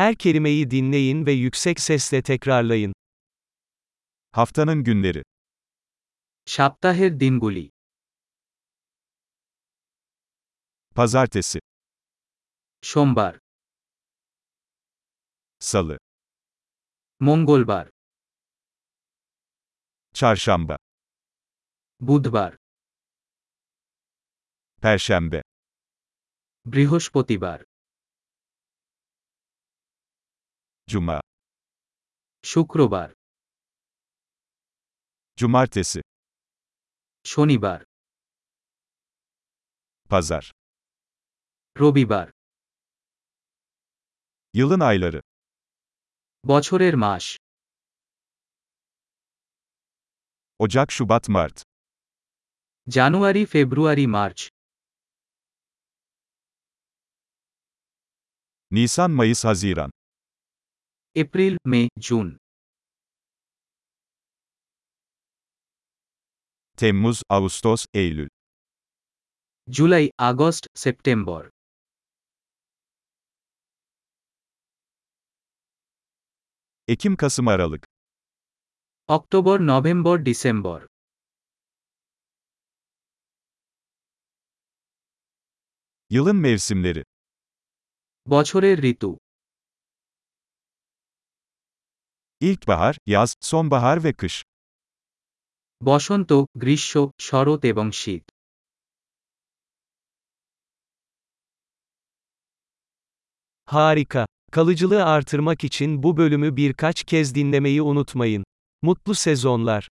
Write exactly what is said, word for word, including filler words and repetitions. Her kelimeyi dinleyin ve yüksek sesle tekrarlayın. Haftanın günleri. সপ্তাহের দিনগুলি। Pazartesi. সোমবার। Salı. মঙ্গলবার। Çarşamba. বুধবার। Perşembe. বৃহস্পতিবার। Cuma. শুক্রবার। Cumartesi. শনিবার। Pazar. রবিবার। Yılın ayları. বছরের মাস। Ocak, Şubat, Mart. January, February, March. Nisan, Mayıs, Haziran. April, May, June. Temmuz, Ağustos, Eylül. July, August, September. Ekim, Kasım, Aralık. October, November, December. Yılın mevsimleri. Boçorer ritu. İlkbahar, yaz, sonbahar ve kış. বসন্ত, গ্রীষ্ম, শরৎ এবং শীত। Harika! Kalıcılığı artırmak için bu bölümü birkaç kez dinlemeyi unutmayın. Mutlu sezonlar!